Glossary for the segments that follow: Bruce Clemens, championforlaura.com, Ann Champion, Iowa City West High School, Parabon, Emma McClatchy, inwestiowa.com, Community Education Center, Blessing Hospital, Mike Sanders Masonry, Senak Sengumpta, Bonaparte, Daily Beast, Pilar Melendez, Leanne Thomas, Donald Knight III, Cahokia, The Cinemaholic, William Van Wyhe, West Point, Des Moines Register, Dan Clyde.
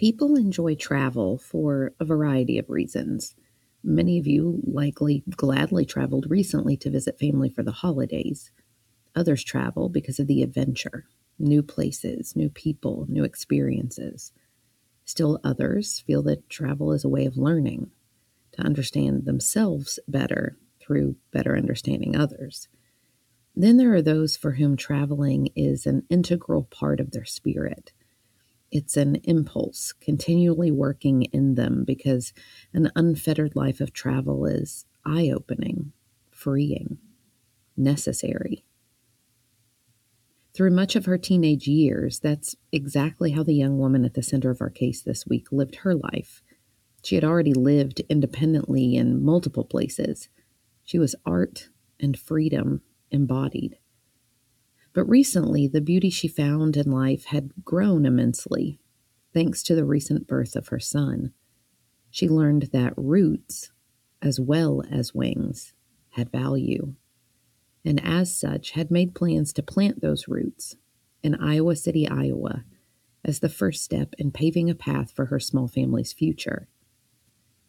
People enjoy travel for a variety of reasons. Many of you likely gladly traveled recently to visit family for the holidays. Others travel because of the adventure, new places, new people, new experiences. Still others feel that travel is a way of learning, to understand themselves better through better understanding others. Then there are those for whom traveling is an integral part of their spirit. It's an impulse continually working in them because an unfettered life of travel is eye-opening, freeing, necessary. Through much of her teenage years, that's exactly how the young woman at the center of our case this week lived her life. She had already lived independently in multiple places. She was art and freedom embodied. But recently, the beauty she found in life had grown immensely, thanks to the recent birth of her son. She learned that roots, as well as wings, had value, and as such had made plans to plant those roots in Iowa City, Iowa, as the first step in paving a path for her small family's future.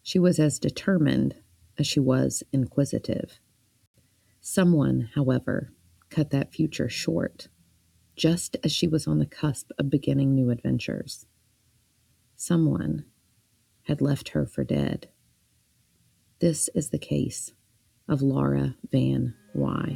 She was as determined as she was inquisitive. Someone, however, cut that future short, just as she was on the cusp of beginning new adventures. Someone had left her for dead. This is the case of Laura Van Wyhe.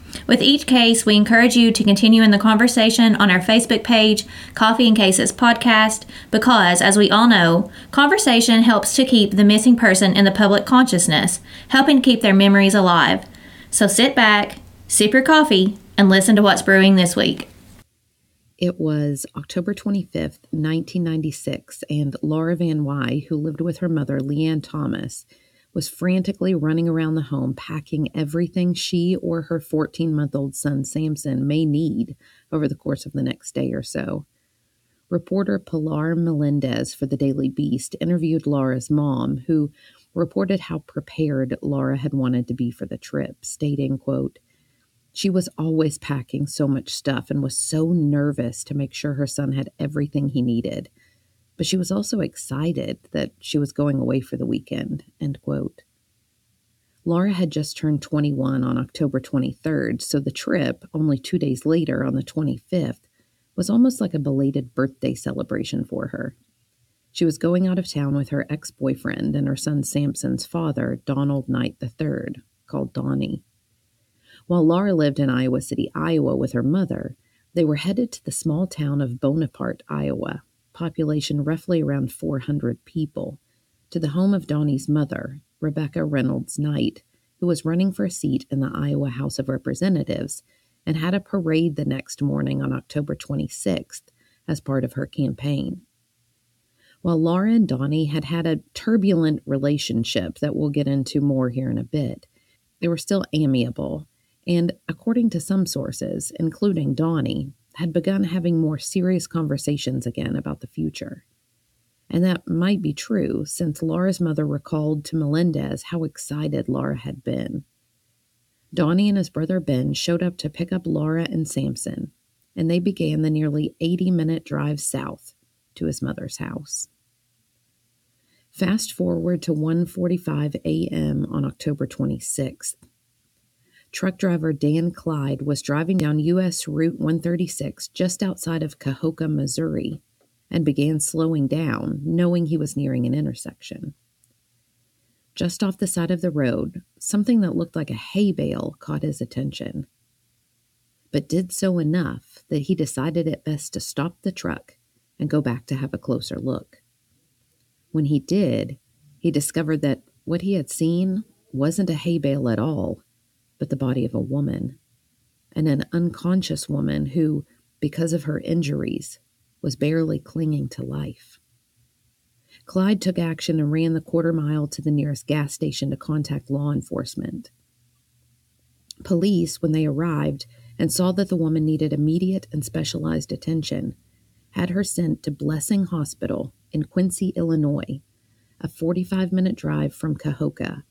With each case, we encourage you to continue in the conversation on our Facebook page, Coffee and Cases Podcast, because, as we all know, conversation helps to keep the missing person in the public consciousness, helping keep their memories alive. So sit back, sip your coffee, and listen to what's brewing this week. It was October 25th, 1996, and Laura Van Wyhe, who lived with her mother, Leanne Thomas, was frantically running around the home, packing everything she or her 14-month-old son, Samson, may need over the course of the next day or so. Reporter Pilar Melendez for the Daily Beast interviewed Laura's mom, who reported how prepared Laura had wanted to be for the trip, stating, quote, "She was always packing so much stuff and was so nervous to make sure her son had everything he needed. But she was also excited that she was going away for the weekend," end quote. Laura had just turned 21 on October 23rd, so the trip, only 2 days later on the 25th, was almost like a belated birthday celebration for her. She was going out of town with her ex-boyfriend and her son Samson's father, Donald Knight III, called Donnie. While Laura lived in Iowa City, Iowa with her mother, they were headed to the small town of Bonaparte, Iowa, population roughly around 400 people, to the home of Donnie's mother, Rebecca Reynolds Knight, who was running for a seat in the Iowa House of Representatives and had a parade the next morning on October 26th as part of her campaign. While Laura and Donnie had had a turbulent relationship that we'll get into more here in a bit, they were still amiable and, according to some sources, including Donnie, had begun having more serious conversations again about the future. And that might be true, since Laura's mother recalled to Melendez how excited Laura had been. Donnie and his brother Ben showed up to pick up Laura and Samson, and they began the nearly 80-minute drive south to his mother's house. Fast forward to 1:45 a.m. on October 26th. Truck driver Dan Clyde was driving down U.S. Route 136 just outside of Cahokia, Missouri, and began slowing down, knowing he was nearing an intersection. Just off the side of the road, something that looked like a hay bale caught his attention, but did so enough that he decided it best to stop the truck and go back to have a closer look. When he did, he discovered that what he had seen wasn't a hay bale at all, but the body of a woman, and an unconscious woman who, because of her injuries, was barely clinging to life. Clyde took action and ran the quarter mile to the nearest gas station to contact law enforcement. Police, when they arrived and saw that the woman needed immediate and specialized attention, had her sent to Blessing Hospital in Quincy, Illinois, a 45-minute drive from Cahokia,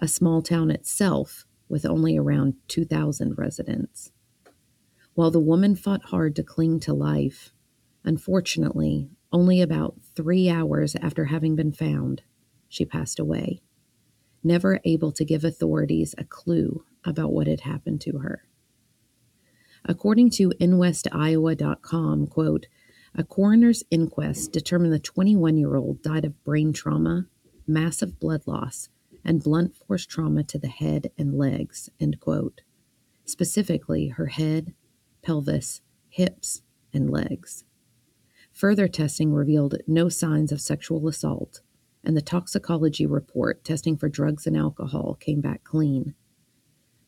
a small town itself with only around 2,000 residents. While the woman fought hard to cling to life, unfortunately, only about 3 hours after having been found, she passed away, never able to give authorities a clue about what had happened to her. According to inwestiowa.com, quote, "A coroner's inquest determined the 21-year-old died of brain trauma, massive blood loss, and blunt force trauma to the head and legs," end quote, specifically her head, pelvis, hips, and legs. Further testing revealed no signs of sexual assault, and the toxicology report testing for drugs and alcohol came back clean.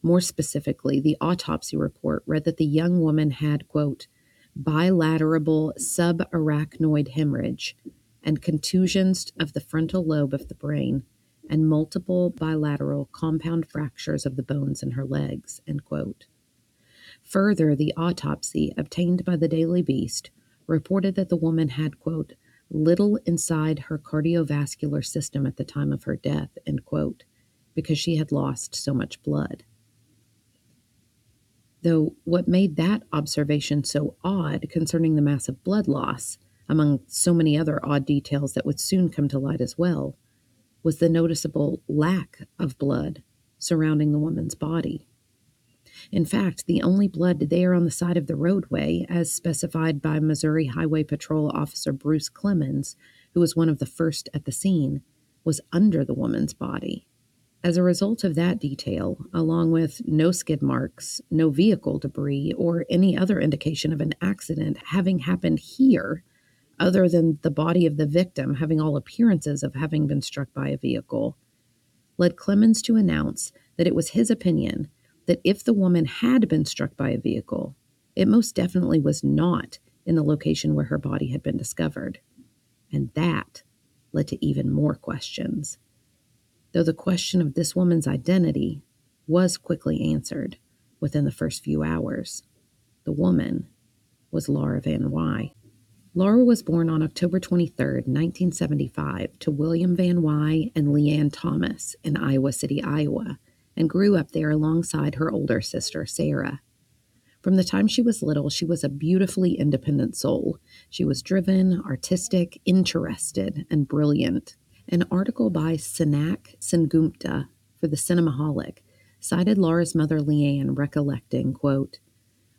More specifically, the autopsy report read that the young woman had, quote, "bilateral subarachnoid hemorrhage and contusions of the frontal lobe of the brain and multiple bilateral compound fractures of the bones in her legs," end quote. Further, the autopsy, obtained by the Daily Beast, reported that the woman had, quote, "little inside her cardiovascular system at the time of her death," end quote, because she had lost so much blood. Though what made that observation so odd concerning the massive blood loss, among so many other odd details that would soon come to light as well, was the noticeable lack of blood surrounding the woman's body. In fact, the only blood there on the side of the roadway, as specified by Missouri Highway Patrol Officer Bruce Clemens, who was one of the first at the scene, was under the woman's body. As a result of that detail, along with no skid marks, no vehicle debris, or any other indication of an accident having happened here, other than the body of the victim having all appearances of having been struck by a vehicle, led Clemens to announce that it was his opinion that if the woman had been struck by a vehicle, it most definitely was not in the location where her body had been discovered. And that led to even more questions, though the question of this woman's identity was quickly answered within the first few hours. The woman was Laura Van Wyhe. Laura was born on October 23, 1975, to William Van Wyhe and Leanne Thomas in Iowa City, Iowa, and grew up there alongside her older sister, Sarah. From the time she was little, she was a beautifully independent soul. She was driven, artistic, interested, and brilliant. An article by Senak Sengumpta for The Cinemaholic cited Laura's mother, Leanne, recollecting, quote,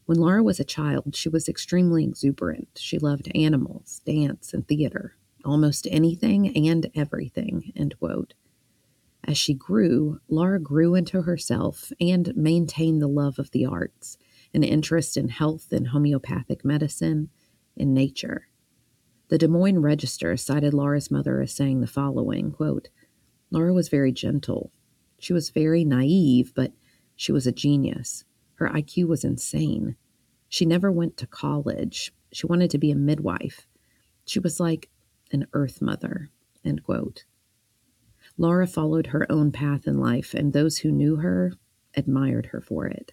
"When Laura was a child, she was extremely exuberant. She loved animals, dance, and theater, almost anything and everything," end quote. As she grew, Laura grew into herself and maintained the love of the arts, an interest in health and homeopathic medicine, in nature. The Des Moines Register cited Laura's mother as saying the following, quote, "Laura was very gentle. She was very naive, but she was a genius. Her IQ was insane. She never went to college. She wanted to be a midwife. She was like an earth mother," end quote. Laura followed her own path in life, and those who knew her admired her for it.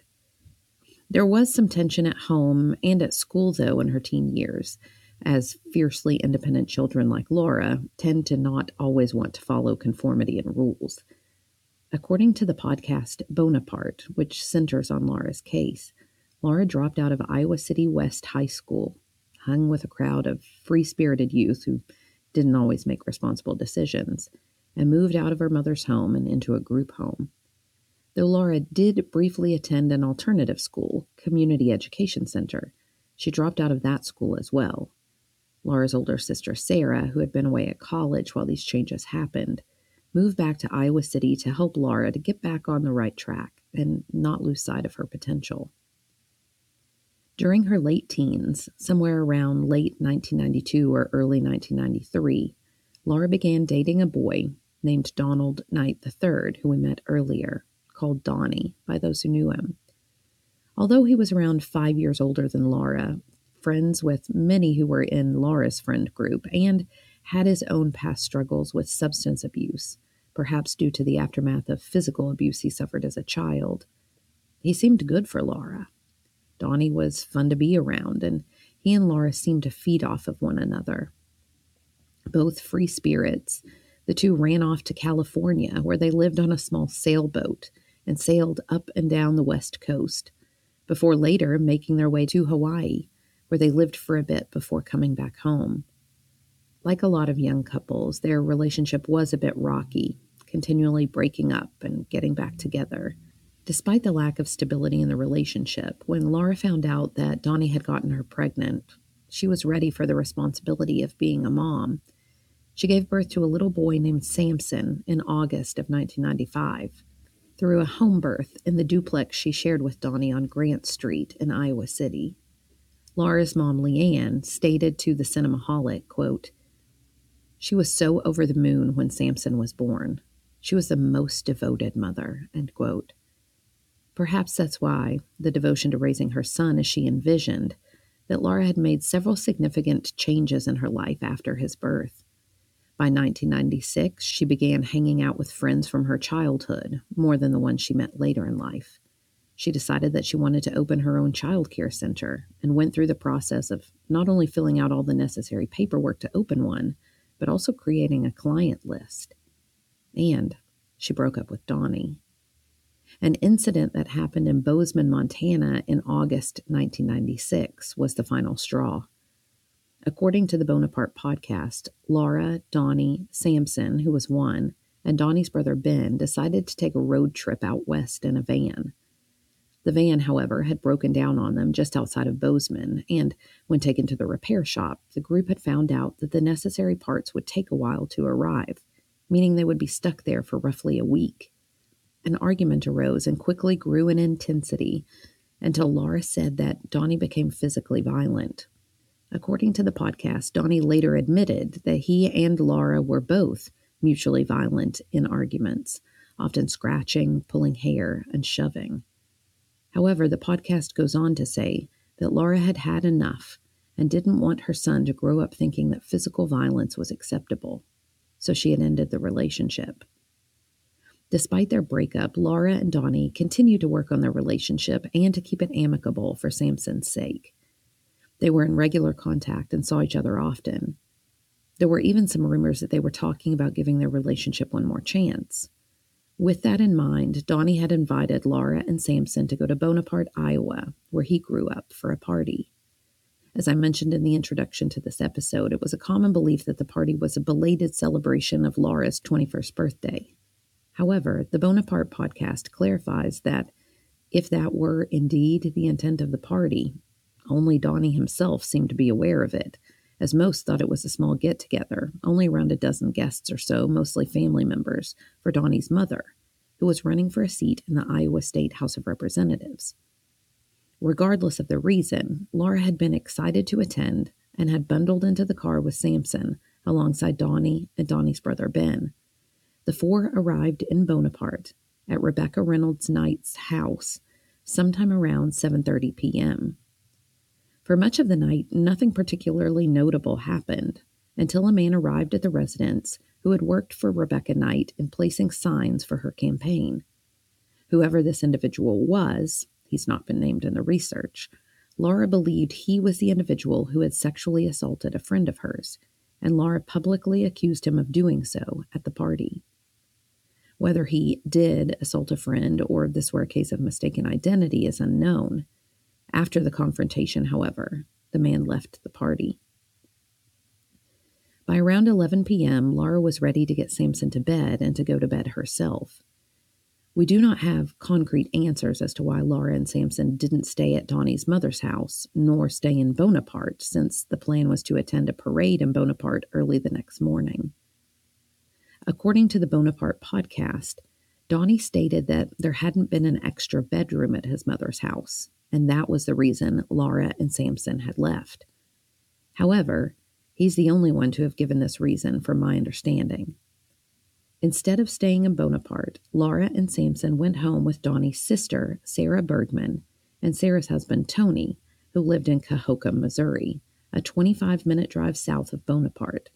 There was some tension at home and at school, though, in her teen years, as fiercely independent children like Laura tend to not always want to follow conformity and rules. According to the podcast Bonaparte, which centers on Laura's case, Laura dropped out of Iowa City West High School, hung with a crowd of free-spirited youth who didn't always make responsible decisions, and moved out of her mother's home and into a group home. Though Laura did briefly attend an alternative school, Community Education Center, she dropped out of that school as well. Laura's older sister, Sarah, who had been away at college while these changes happened, moved back to Iowa City to help Laura to get back on the right track and not lose sight of her potential. During her late teens, somewhere around late 1992 or early 1993, Laura began dating a boy named Donald Knight III, who we met earlier, called Donnie by those who knew him. Although he was around 5 years older than Laura, friends with many who were in Laura's friend group, and had his own past struggles with substance abuse, perhaps due to the aftermath of physical abuse he suffered as a child. He seemed good for Laura. Donnie was fun to be around, and he and Laura seemed to feed off of one another. Both free spirits, the two ran off to California, where they lived on a small sailboat and sailed up and down the West Coast, before later making their way to Hawaii, where they lived for a bit before coming back home. Like a lot of young couples, their relationship was a bit rocky, continually breaking up and getting back together. Despite the lack of stability in the relationship, when Laura found out that Donnie had gotten her pregnant, she was ready for the responsibility of being a mom. She gave birth to a little boy named Samson in August of 1995 through a home birth in the duplex she shared with Donnie on Grant Street in Iowa City. Laura's mom, Leanne, stated to The Cinemaholic, quote, "She was so over the moon when Samson was born. She was the most devoted mother," end quote. Perhaps that's why the devotion to raising her son as she envisioned, that Laura had made several significant changes in her life after his birth. By 1996, she began hanging out with friends from her childhood, more than the ones she met later in life. She decided that she wanted to open her own child care center and went through the process of not only filling out all the necessary paperwork to open one, but also creating a client list. And she broke up with Donnie. An incident that happened in Bozeman, Montana in August 1996 was the final straw. According to the Bonaparte podcast, Laura, Donnie, Samson, who was one, and Donnie's brother Ben decided to take a road trip out west in a van. The van, however, had broken down on them just outside of Bozeman, and when taken to the repair shop, the group had found out that the necessary parts would take a while to arrive, meaning they would be stuck there for roughly a week. An argument arose and quickly grew in intensity until Laura said that Donnie became physically violent. According to the podcast, Donnie later admitted that he and Laura were both mutually violent in arguments, often scratching, pulling hair, and shoving. However, the podcast goes on to say that Laura had had enough and didn't want her son to grow up thinking that physical violence was acceptable, so she had ended the relationship. Despite their breakup, Laura and Donnie continued to work on their relationship and to keep it amicable for Samson's sake. They were in regular contact and saw each other often. There were even some rumors that they were talking about giving their relationship one more chance. With that in mind, Donnie had invited Laura and Samson to go to Bonaparte, Iowa, where he grew up, for a party. As I mentioned in the introduction to this episode, it was a common belief that the party was a belated celebration of Laura's 21st birthday. However, the Bonaparte podcast clarifies that if that were indeed the intent of the party, only Donnie himself seemed to be aware of it, as most thought it was a small get-together, only around a dozen guests or so, mostly family members, for Donnie's mother, who was running for a seat in the Iowa State House of Representatives. Regardless of the reason, Laura had been excited to attend and had bundled into the car with Samson, alongside Donnie and Donnie's brother Ben. The four arrived in Bonaparte at Rebecca Reynolds Knight's house sometime around 7:30 p.m., for much of the night, nothing particularly notable happened until a man arrived at the residence who had worked for Rebecca Knight in placing signs for her campaign. Whoever this individual was, he's not been named in the research, Laura believed he was the individual who had sexually assaulted a friend of hers, and Laura publicly accused him of doing so at the party. Whether he did assault a friend or if this were a case of mistaken identity is unknown. After the confrontation, however, the man left the party. By around 11 p.m., Laura was ready to get Samson to bed and to go to bed herself. We do not have concrete answers as to why Laura and Samson didn't stay at Donnie's mother's house, nor stay in Bonaparte, since the plan was to attend a parade in Bonaparte early the next morning. According to the Bonaparte podcast, Donnie stated that there hadn't been an extra bedroom at his mother's house, and that was the reason Laura and Samson had left. However, he's the only one to have given this reason, from my understanding. Instead of staying in Bonaparte, Laura and Samson went home with Donnie's sister, Sarah Bergman, and Sarah's husband, Tony, who lived in Cahokia, Missouri, a 25-minute drive south of Bonaparte.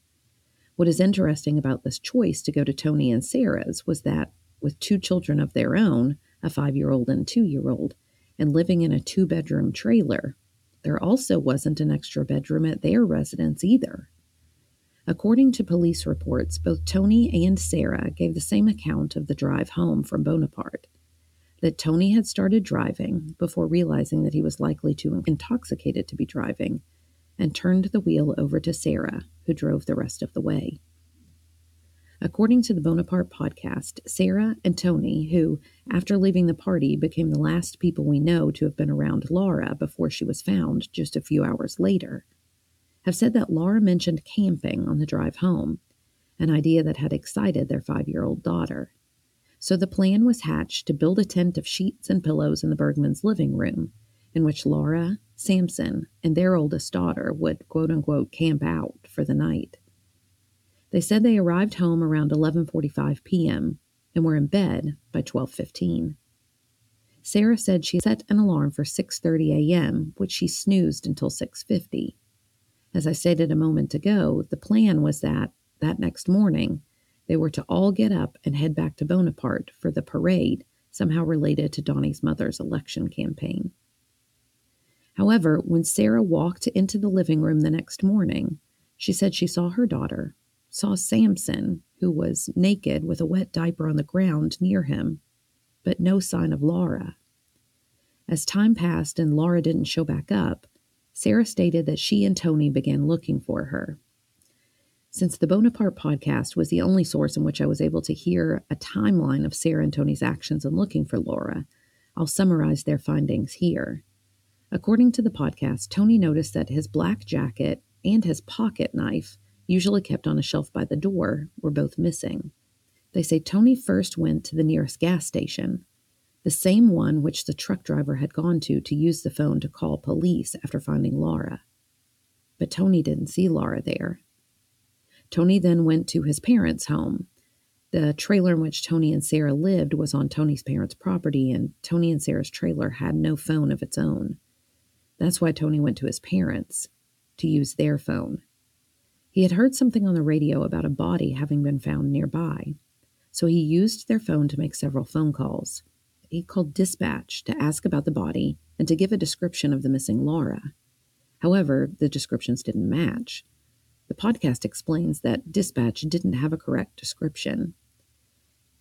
What is interesting about this choice to go to Tony and Sarah's was that, with two children of their own, a 5-year-old and 2-year-old, and living in a 2-bedroom trailer, there also wasn't an extra bedroom at their residence either. According to police reports, both Tony and Sarah gave the same account of the drive home from Bonaparte, that Tony had started driving before realizing that he was likely too intoxicated to be driving, and turned the wheel over to Sarah, who drove the rest of the way. According to the Bonaparte podcast, Sarah and Tony, who, after leaving the party, became the last people we know to have been around Laura before she was found just a few hours later, have said that Laura mentioned camping on the drive home, an idea that had excited their 5-year-old daughter. So the plan was hatched to build a tent of sheets and pillows in the Bergman's living room, in which Laura, Samson, and their oldest daughter would, quote-unquote, camp out for the night. They said they arrived home around 11:45 p.m. and were in bed by 12:15. Sarah said she set an alarm for 6:30 a.m., which she snoozed until 6:50. As I stated a moment ago, the plan was that next morning, they were to all get up and head back to Bonaparte for the parade, somehow related to Donnie's mother's election campaign. However, when Sarah walked into the living room the next morning, she said she saw her daughter, saw Samson, who was naked with a wet diaper on the ground near him, but no sign of Laura. As time passed and Laura didn't show back up, Sarah stated that she and Tony began looking for her. Since the Bonaparte podcast was the only source in which I was able to hear a timeline of Sarah and Tony's actions in looking for Laura, I'll summarize their findings here. According to the podcast, Tony noticed that his black jacket and his pocket knife, usually kept on a shelf by the door, were both missing. They say Tony first went to the nearest gas station, the same one which the truck driver had gone to use the phone to call police after finding Laura. But Tony didn't see Laura there. Tony then went to his parents' home. The trailer in which Tony and Sarah lived was on Tony's parents' property, and Tony and Sarah's trailer had no phone of its own. That's why Tony went to his parents, to use their phone. He had heard something on the radio about a body having been found nearby, so he used their phone to make several phone calls. He called dispatch to ask about the body and to give a description of the missing Laura. However, the descriptions didn't match. The podcast explains that dispatch didn't have a correct description.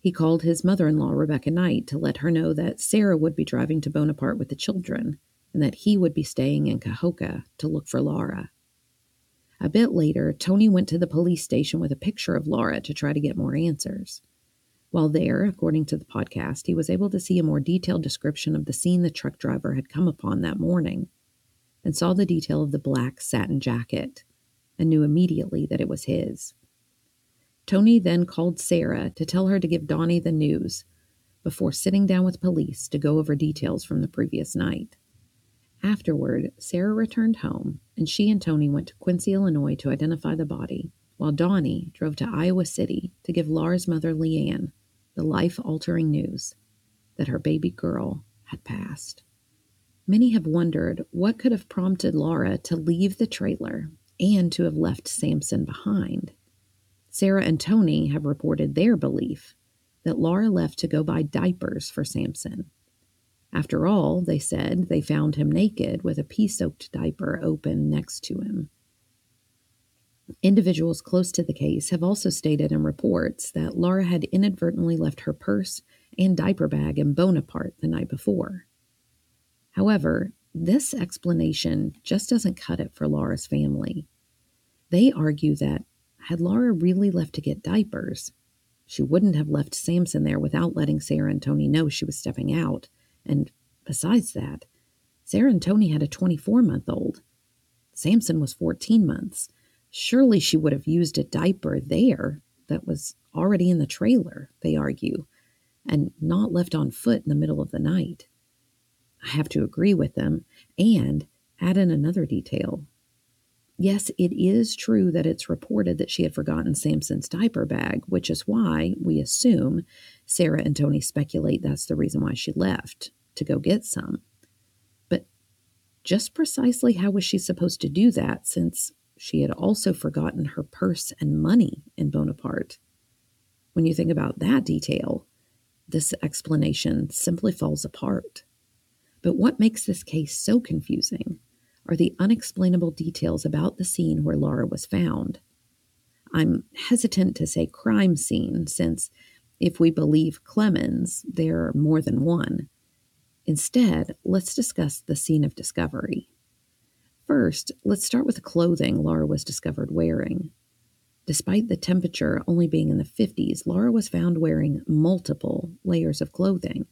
He called his mother-in-law, Rebecca Knight, to let her know that Sarah would be driving to Bonaparte with the children and that he would be staying in Cahokia to look for Laura. A bit later, Tony went to the police station with a picture of Laura to try to get more answers. While there, according to the podcast, he was able to see a more detailed description of the scene the truck driver had come upon that morning, and saw the detail of the black satin jacket, and knew immediately that it was his. Tony then called Sarah to tell her to give Donnie the news, before sitting down with police to go over details from the previous night. Afterward, Sarah returned home, and she and Tony went to Quincy, Illinois to identify the body, while Donnie drove to Iowa City to give Laura's mother, Leanne, the life-altering news that her baby girl had passed. Many have wondered what could have prompted Laura to leave the trailer and to have left Samson behind. Sarah and Tony have reported their belief that Laura left to go buy diapers for Samson. After all, they said, they found him naked with a pee-soaked diaper open next to him. Individuals close to the case have also stated in reports that Laura had inadvertently left her purse and diaper bag in Bonaparte the night before. However, this explanation just doesn't cut it for Laura's family. They argue that had Laura really left to get diapers, she wouldn't have left Samson there without letting Sarah and Tony know she was stepping out, and besides that, Sarah and Tony had a 24-month-old. Samson was 14 months. Surely she would have used a diaper there that was already in the trailer, they argue, and not left on foot in the middle of the night. I have to agree with them and add in another detail. Yes, it is true that it's reported that she had forgotten Samson's diaper bag, which is why, we assume, Sarah and Tony speculate that's the reason why she left, to go get some. But just precisely how was she supposed to do that, since she had also forgotten her purse and money in Bonaparte? When you think about that detail, this explanation simply falls apart. But what makes this case so confusing are the unexplainable details about the scene where Laura was found. I'm hesitant to say crime scene, since if we believe Clemens, there are more than one. Instead, let's discuss the scene of discovery. First, let's start with the clothing Laura was discovered wearing. Despite the temperature only being in the 50s, Laura was found wearing multiple layers of clothing.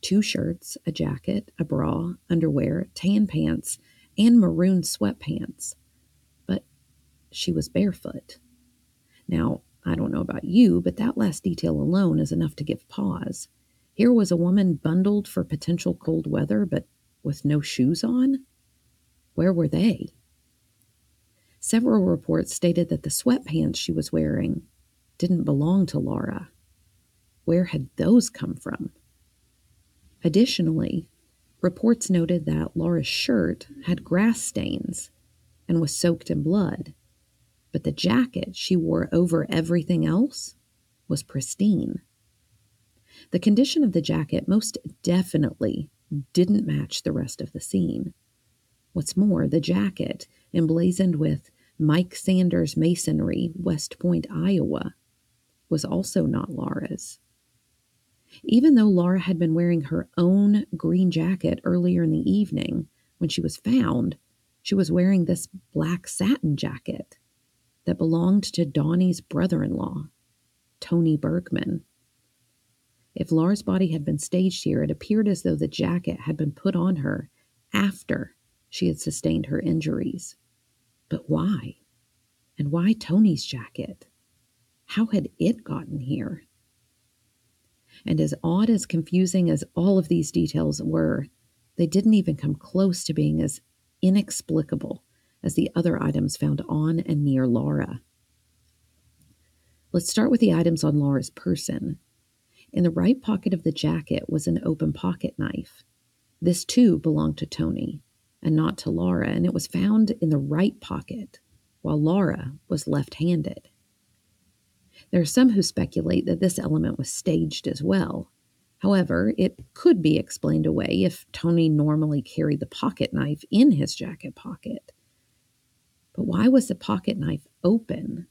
2 shirts, a jacket, a bra, underwear, tan pants, and maroon sweatpants, but she was barefoot. Now, I don't know about you, but that last detail alone is enough to give pause. Here was a woman bundled for potential cold weather, but with no shoes on? Where were they? Several reports stated that the sweatpants she was wearing didn't belong to Laura. Where had those come from? Additionally, reports noted that Laura's shirt had grass stains and was soaked in blood, but the jacket she wore over everything else was pristine. The condition of the jacket most definitely didn't match the rest of the scene. What's more, the jacket, emblazoned with Mike Sanders Masonry, West Point, Iowa, was also not Laura's. Even though Laura had been wearing her own green jacket earlier in the evening, when she was found, she was wearing this black satin jacket that belonged to Donnie's brother-in-law, Tony Bergman. If Laura's body had been staged here, it appeared as though the jacket had been put on her after she had sustained her injuries. But why? And why Tony's jacket? How had it gotten here? And as odd, as confusing as all of these details were, they didn't even come close to being as inexplicable as the other items found on and near Laura. Let's start with the items on Laura's person. In the right pocket of the jacket was an open pocket knife. This too belonged to Tony and not to Laura, and it was found in the right pocket while Laura was left-handed. There are some who speculate that this element was staged as well. However, it could be explained away if Tony normally carried the pocket knife in his jacket pocket. But why was the pocket knife open?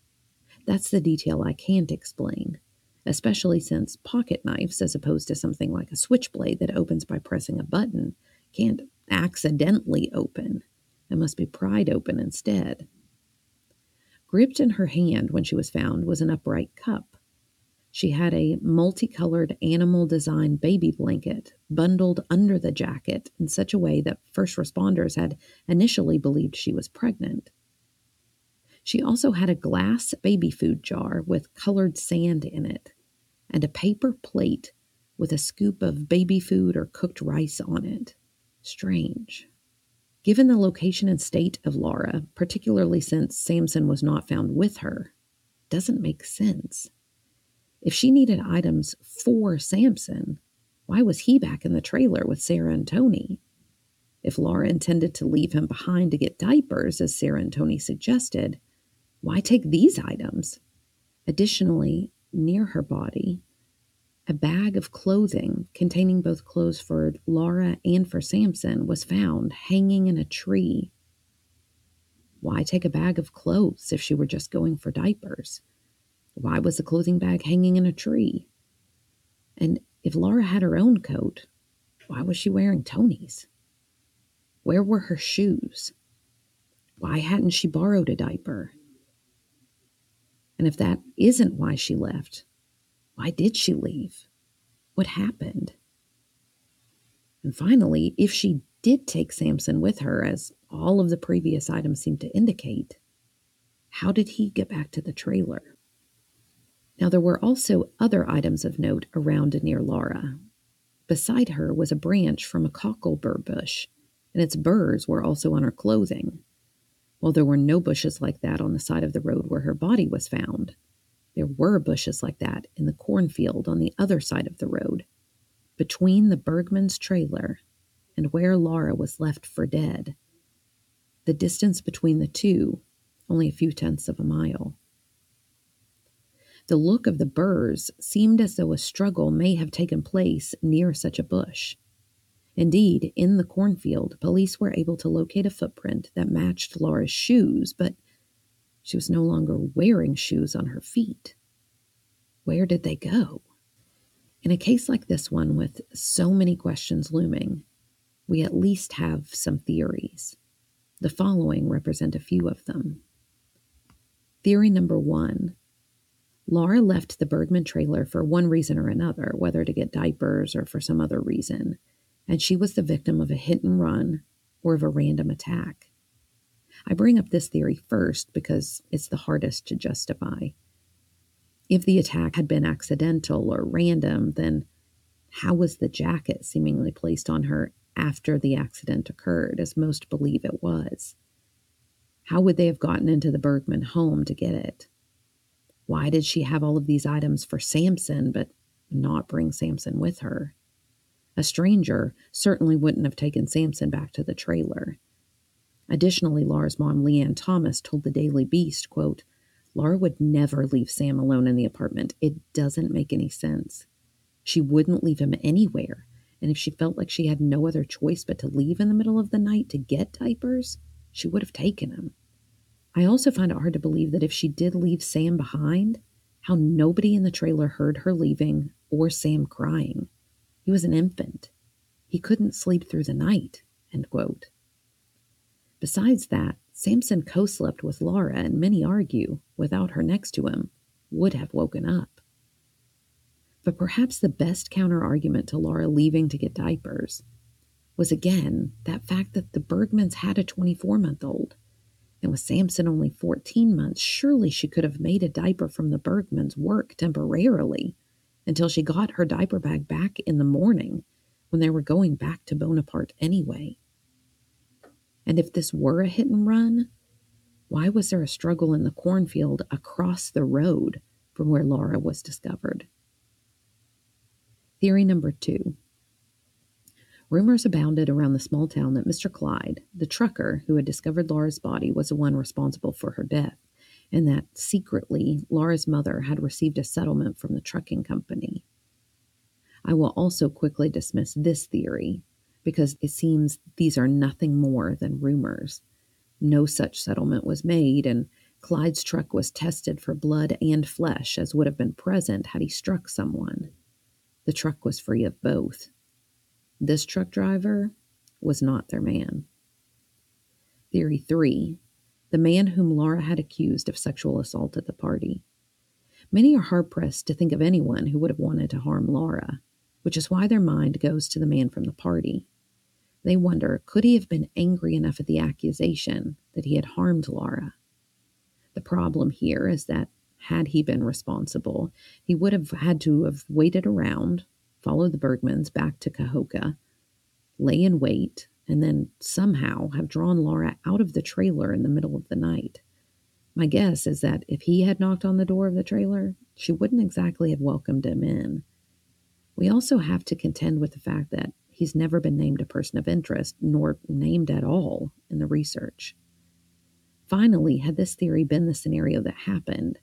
That's the detail I can't explain, especially since pocket knives, as opposed to something like a switchblade that opens by pressing a button, can't accidentally open. It must be pried open instead. Gripped in her hand when she was found was an upright cup. She had a multicolored animal design baby blanket bundled under the jacket in such a way that first responders had initially believed she was pregnant. She also had a glass baby food jar with colored sand in it and a paper plate with a scoop of baby food or cooked rice on it. Strange. Given the location and state of Laura, particularly since Samson was not found with her, doesn't make sense. If she needed items for Samson, why was he back in the trailer with Sarah and Tony? If Laura intended to leave him behind to get diapers, as Sarah and Tony suggested, why take these items? Additionally, near her body, a bag of clothing containing both clothes for Laura and for Samson was found hanging in a tree. Why take a bag of clothes if she were just going for diapers? Why was the clothing bag hanging in a tree? And if Laura had her own coat, why was she wearing Tony's? Where were her shoes? Why hadn't she borrowed a diaper? And if that isn't why she left, why did she leave? What happened? And finally, if she did take Samson with her, as all of the previous items seemed to indicate, how did he get back to the trailer? Now, there were also other items of note around and near Laura. Beside her was a branch from a cocklebur bush, and its burrs were also on her clothing. While there were no bushes like that on the side of the road where her body was found, there were bushes like that in the cornfield on the other side of the road, between the Bergman's trailer and where Laura was left for dead. The distance between the two, only a few tenths of a mile. The look of the burrs seemed as though a struggle may have taken place near such a bush. Indeed, in the cornfield, police were able to locate a footprint that matched Laura's shoes, but she was no longer wearing shoes on her feet. Where did they go? In a case like this one, with so many questions looming, we at least have some theories. The following represent a few of them. Theory number one. Laura left the Bergman trailer for one reason or another, whether to get diapers or for some other reason, and she was the victim of a hit and run or of a random attack. I bring up this theory first because it's the hardest to justify. If the attack had been accidental or random, then how was the jacket seemingly placed on her after the accident occurred, as most believe it was? How would they have gotten into the Bergman home to get it? Why did she have all of these items for Samson, but not bring Samson with her? A stranger certainly wouldn't have taken Samson back to the trailer. Additionally, Laura's mom, Leanne Thomas, told the Daily Beast, quote, "Laura would never leave Sam alone in the apartment. It doesn't make any sense. She wouldn't leave him anywhere. And if she felt like she had no other choice but to leave in the middle of the night to get diapers, she would have taken him." I also find it hard to believe that if she did leave Sam behind, how nobody in the trailer heard her leaving or Sam crying. He was an infant. He couldn't sleep through the night, end quote. Besides that, Samson co-slept with Laura, and many argue, without her next to him, would have woken up. But perhaps the best counter-argument to Laura leaving to get diapers was, again, that fact that the Bergmans had a 24-month-old. And with Samson only 14 months, surely she could have made a diaper from the Bergman's work temporarily until she got her diaper bag back in the morning when they were going back to Bonaparte anyway. And if this were a hit and run, why was there a struggle in the cornfield across the road from where Laura was discovered? Theory number two. Rumors abounded around the small town that Mr. Clyde, the trucker who had discovered Laura's body, was the one responsible for her death, and that, secretly, Laura's mother had received a settlement from the trucking company. I will also quickly dismiss this theory, because it seems these are nothing more than rumors. No such settlement was made, and Clyde's truck was tested for blood and flesh, as would have been present had he struck someone. The truck was free of both. This truck driver was not their man. Theory three, the man whom Laura had accused of sexual assault at the party. Many are hard-pressed to think of anyone who would have wanted to harm Laura, which is why their mind goes to the man from the party. They wonder, could he have been angry enough at the accusation that he had harmed Laura? The problem here is that, had he been responsible, he would have had to have waited around, followed the Bergmans back to Cahokia, lay in wait, and then somehow have drawn Laura out of the trailer in the middle of the night. My guess is that if he had knocked on the door of the trailer, she wouldn't exactly have welcomed him in. We also have to contend with the fact that he's never been named a person of interest, nor named at all in the research. Finally, had this theory been the scenario that happened,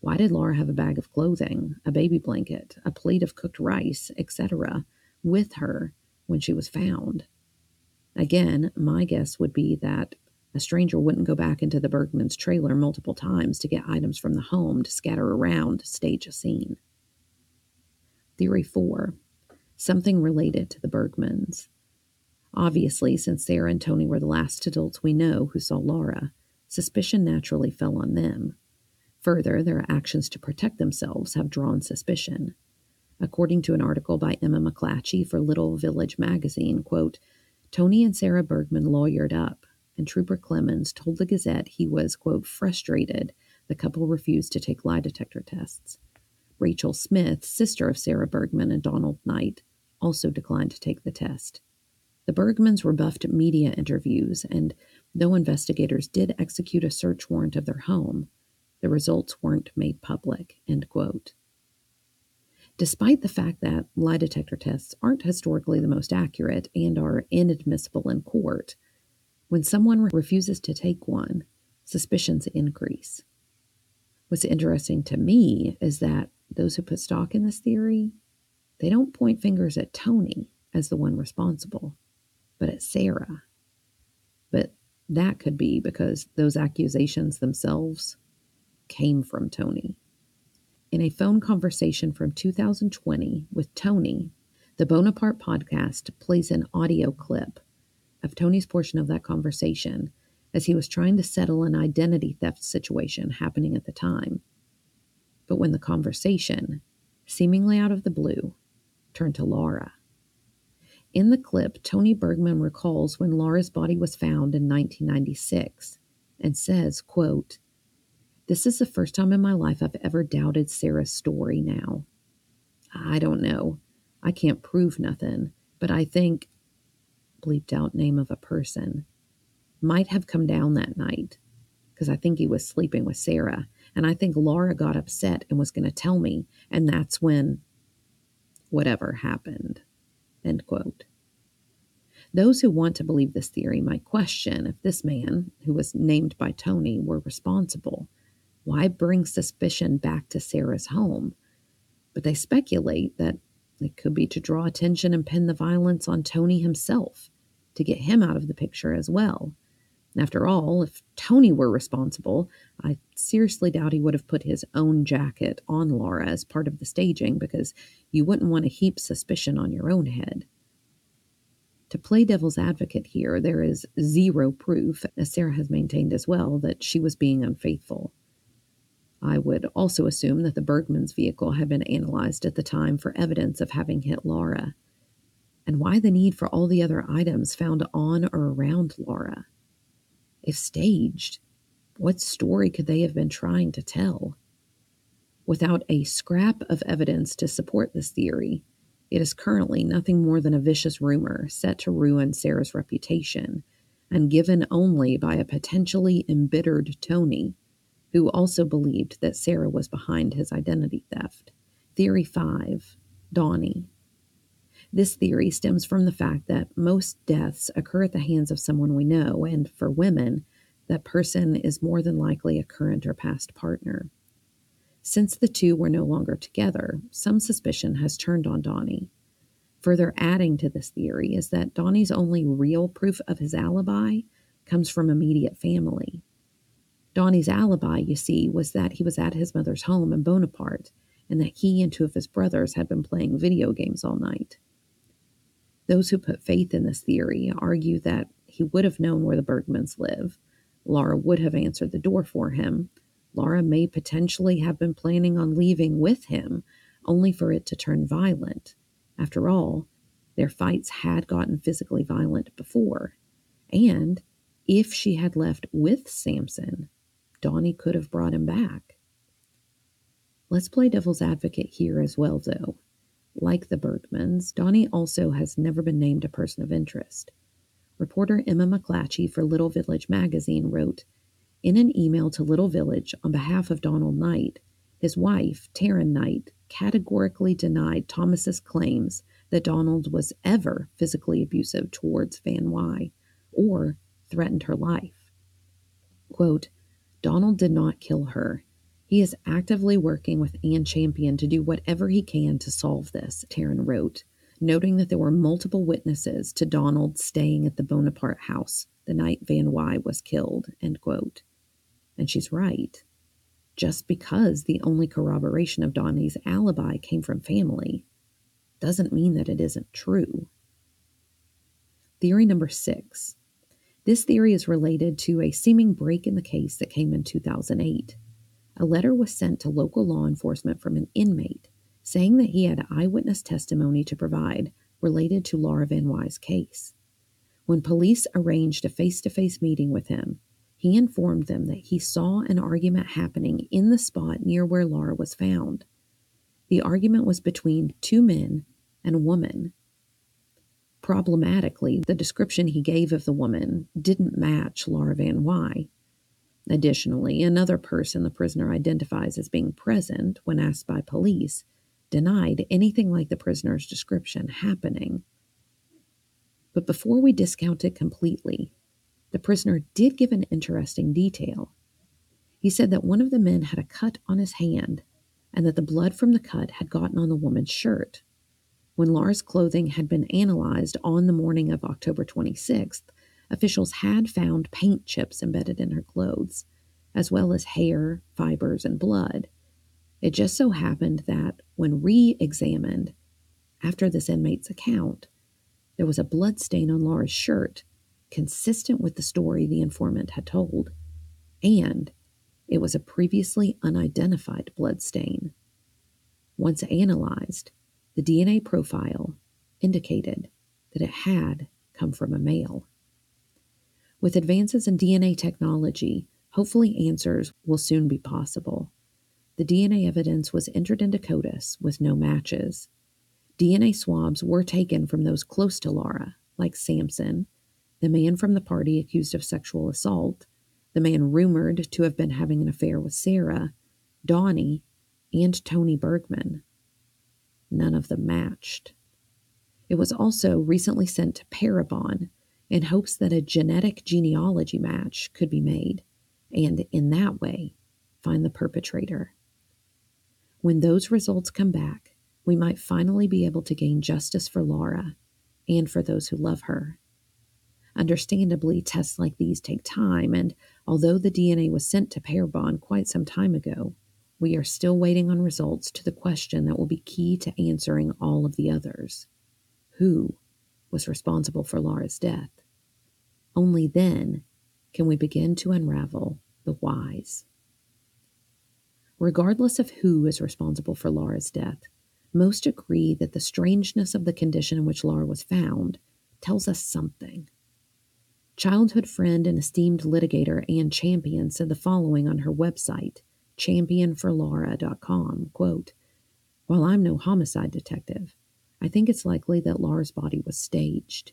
why did Laura have a bag of clothing, a baby blanket, a plate of cooked rice, etc., with her when she was found? Again, my guess would be that a stranger wouldn't go back into the Bergman's trailer multiple times to get items from the home to scatter around to stage a scene. Theory 4. Something related to the Bergmans. Obviously, since Sarah and Tony were the last adults we know who saw Laura, suspicion naturally fell on them. Further, their actions to protect themselves have drawn suspicion. According to an article by Emma McClatchy for Little Village Magazine, quote, "Tony and Sarah Bergman lawyered up, and Trooper Clemens told the Gazette he was, quote, frustrated the couple refused to take lie detector tests. Rachel Smith, sister of Sarah Bergman and Donald Knight, also declined to take the test. The Bergmans rebuffed media interviews, and though investigators did execute a search warrant of their home, the results weren't made public, end quote. Despite the fact that lie detector tests aren't historically the most accurate and are inadmissible in court, when someone refuses to take one, suspicions increase. What's interesting to me is that those who put stock in this theory, they don't point fingers at Tony as the one responsible, but at Sarah. But that could be because those accusations themselves came from Tony. In a phone conversation from 2020 with Tony, the Bonaparte podcast plays an audio clip of Tony's portion of that conversation as he was trying to settle an identity theft situation happening at the time. But when the conversation, seemingly out of the blue, turned to Laura. In the clip, Tony Bergman recalls when Laura's body was found in 1996 and says, quote, "This is the first time in my life I've ever doubted Sarah's story now. I don't know. I can't prove nothing, but I think," bleeped out name of a person, "might have come down that night because I think he was sleeping with Sarah. And I think Laura got upset and was going to tell me. And that's when whatever happened," end quote. Those who want to believe this theory might question if this man, who was named by Tony, were responsible. Why bring suspicion back to Sarah's home? But they speculate that it could be to draw attention and pin the violence on Tony himself, to get him out of the picture as well. After all, if Tony were responsible, I seriously doubt he would have put his own jacket on Laura as part of the staging, because you wouldn't want to heap suspicion on your own head. To play devil's advocate here, there is zero proof, as Sarah has maintained as well, that she was being unfaithful. I would also assume that the Bergman's vehicle had been analyzed at the time for evidence of having hit Laura. And why the need for all the other items found on or around Laura? If staged, what story could they have been trying to tell? Without a scrap of evidence to support this theory, it is currently nothing more than a vicious rumor set to ruin Sarah's reputation, and given only by a potentially embittered Tony, who also believed that Sarah was behind his identity theft. Theory 5, Donnie. This theory stems from the fact that most deaths occur at the hands of someone we know, and for women, that person is more than likely a current or past partner. Since the two were no longer together, some suspicion has turned on Donnie. Further adding to this theory is that Donnie's only real proof of his alibi comes from immediate family. Donnie's alibi, you see, was that he was at his mother's home in Bonaparte, and that he and two of his brothers had been playing video games all night. Those who put faith in this theory argue that he would have known where the Bergmans live. Laura would have answered the door for him. Laura may potentially have been planning on leaving with him, only for it to turn violent. After all, their fights had gotten physically violent before. And if she had left with Samson, Donnie could have brought him back. Let's play devil's advocate here as well, though. Like the Bergmans, Donnie also has never been named a person of interest. Reporter Emma McClatchy for Little Village Magazine wrote, "In an email to Little Village on behalf of Donald Knight, his wife, Taryn Knight, categorically denied Thomas's claims that Donald was ever physically abusive towards Van Wyhe or threatened her life. Quote, Donald did not kill her. He is actively working with Ann Champion to do whatever he can to solve this," Taryn wrote, noting that there were multiple witnesses to Donald staying at the Bonaparte house the night Van Wyhe was killed, end quote. And she's right. Just because the only corroboration of Donnie's alibi came from family doesn't mean that it isn't true. Theory number 6. This theory is related to a seeming break in the case that came in 2008. A letter was sent to local law enforcement from an inmate saying that he had eyewitness testimony to provide related to Laura Van Wyhe's case. When police arranged a face-to-face meeting with him, he informed them that he saw an argument happening in the spot near where Laura was found. The argument was between two men and a woman. Problematically, the description he gave of the woman didn't match Laura Van Wyhe. Additionally, another person the prisoner identifies as being present, when asked by police, denied anything like the prisoner's description happening. But before we discount it completely, the prisoner did give an interesting detail. He said that one of the men had a cut on his hand and that the blood from the cut had gotten on the woman's shirt. When Laura's clothing had been analyzed on the morning of October 26th, officials had found paint chips embedded in her clothes, as well as hair, fibers, and blood. It just so happened that, when re-examined, after this inmate's account, there was a blood stain on Laura's shirt, consistent with the story the informant had told, and it was a previously unidentified blood stain. Once analyzed, the DNA profile indicated that it had come from a male. With advances in DNA technology, hopefully answers will soon be possible. The DNA evidence was entered into CODIS with no matches. DNA swabs were taken from those close to Laura, like Samson, the man from the party accused of sexual assault, the man rumored to have been having an affair with Sarah, Donnie, and Tony Bergman. None of them matched. It was also recently sent to Parabon, in hopes that a genetic genealogy match could be made, and in that way, find the perpetrator. When those results come back, we might finally be able to gain justice for Laura and for those who love her. Understandably, tests like these take time, and although the DNA was sent to Parabon quite some time ago, we are still waiting on results to the question that will be key to answering all of the others. Who was responsible for Laura's death? Only then can we begin to unravel the whys. Regardless of who is responsible for Laura's death, most agree that the strangeness of the condition in which Laura was found tells us something. Childhood friend and esteemed litigator Ann Champion said the following on her website, championforlaura.com, quote, "While I'm no homicide detective, I think it's likely that Laura's body was staged.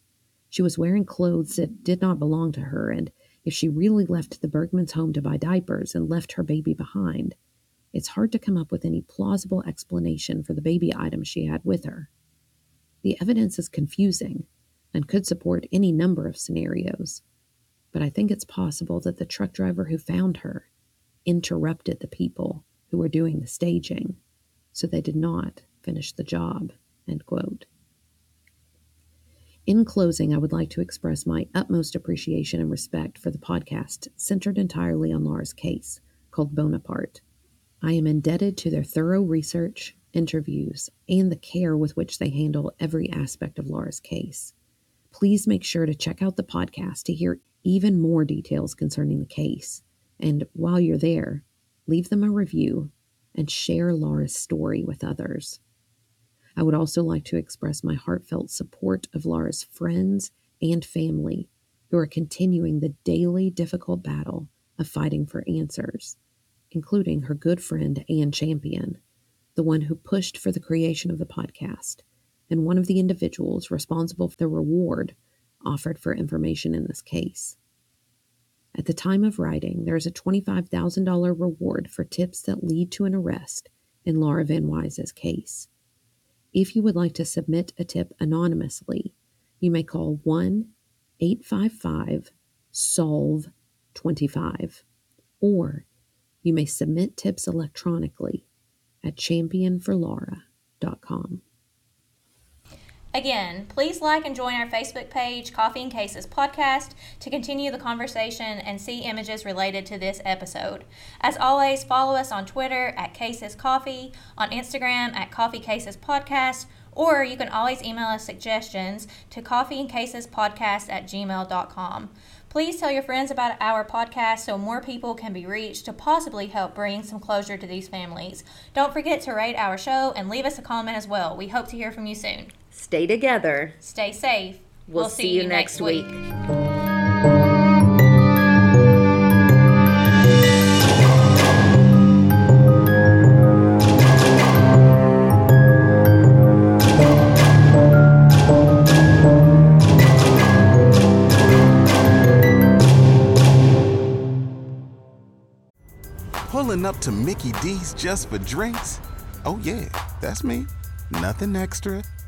She was wearing clothes that did not belong to her, and if she really left the Bergman's home to buy diapers and left her baby behind, it's hard to come up with any plausible explanation for the baby item she had with her. The evidence is confusing and could support any number of scenarios, but I think it's possible that the truck driver who found her interrupted the people who were doing the staging, so they did not finish the job." End quote. In closing, I would like to express my utmost appreciation and respect for the podcast centered entirely on Laura's case, called Bonaparte. I am indebted to their thorough research, interviews, and the care with which they handle every aspect of Laura's case. Please make sure to check out the podcast to hear even more details concerning the case. And while you're there, leave them a review and share Laura's story with others. I would also like to express my heartfelt support of Laura's friends and family who are continuing the daily difficult battle of fighting for answers, including her good friend Ann Champion, the one who pushed for the creation of the podcast, and one of the individuals responsible for the reward offered for information in this case. At the time of writing, there is a $25,000 reward for tips that lead to an arrest in Laura Van Wyhe's case. If you would like to submit a tip anonymously, you may call 1-855-SOLVE-25, or you may submit tips electronically at championforlaura.com. Again, please like and join our Facebook page, Coffee and Cases Podcast, to continue the conversation and see images related to this episode. As always, follow us on Twitter at Cases Coffee, on Instagram at Coffee Cases Podcast, or you can always email us suggestions to coffeeandcasespodcast@gmail.com. Please tell your friends about our podcast so more people can be reached to possibly help bring some closure to these families. Don't forget to rate our show and leave us a comment as well. We hope to hear from you soon. Stay together. Stay safe. We'll see you next week. Pulling up to Mickey D's just for drinks? Oh yeah, that's me. Nothing extra,